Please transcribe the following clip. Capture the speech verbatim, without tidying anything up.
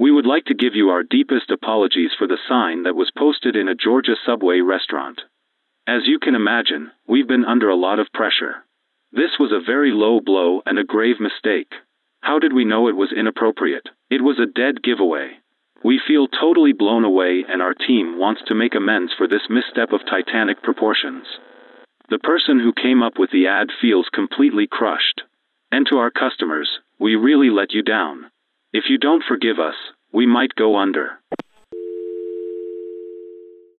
We would like to give you our deepest apologies for the sign that was posted in a Georgia Subway restaurant. As you can imagine, we've been under a lot of pressure. This was a very low blow and a grave mistake. How did we know it was inappropriate? It was a dead giveaway. We feel totally blown away and our team wants to make amends for this misstep of titanic proportions. The person who came up with the ad feels completely crushed. And to our customers, we really let you down. If you don't forgive us, we might go under.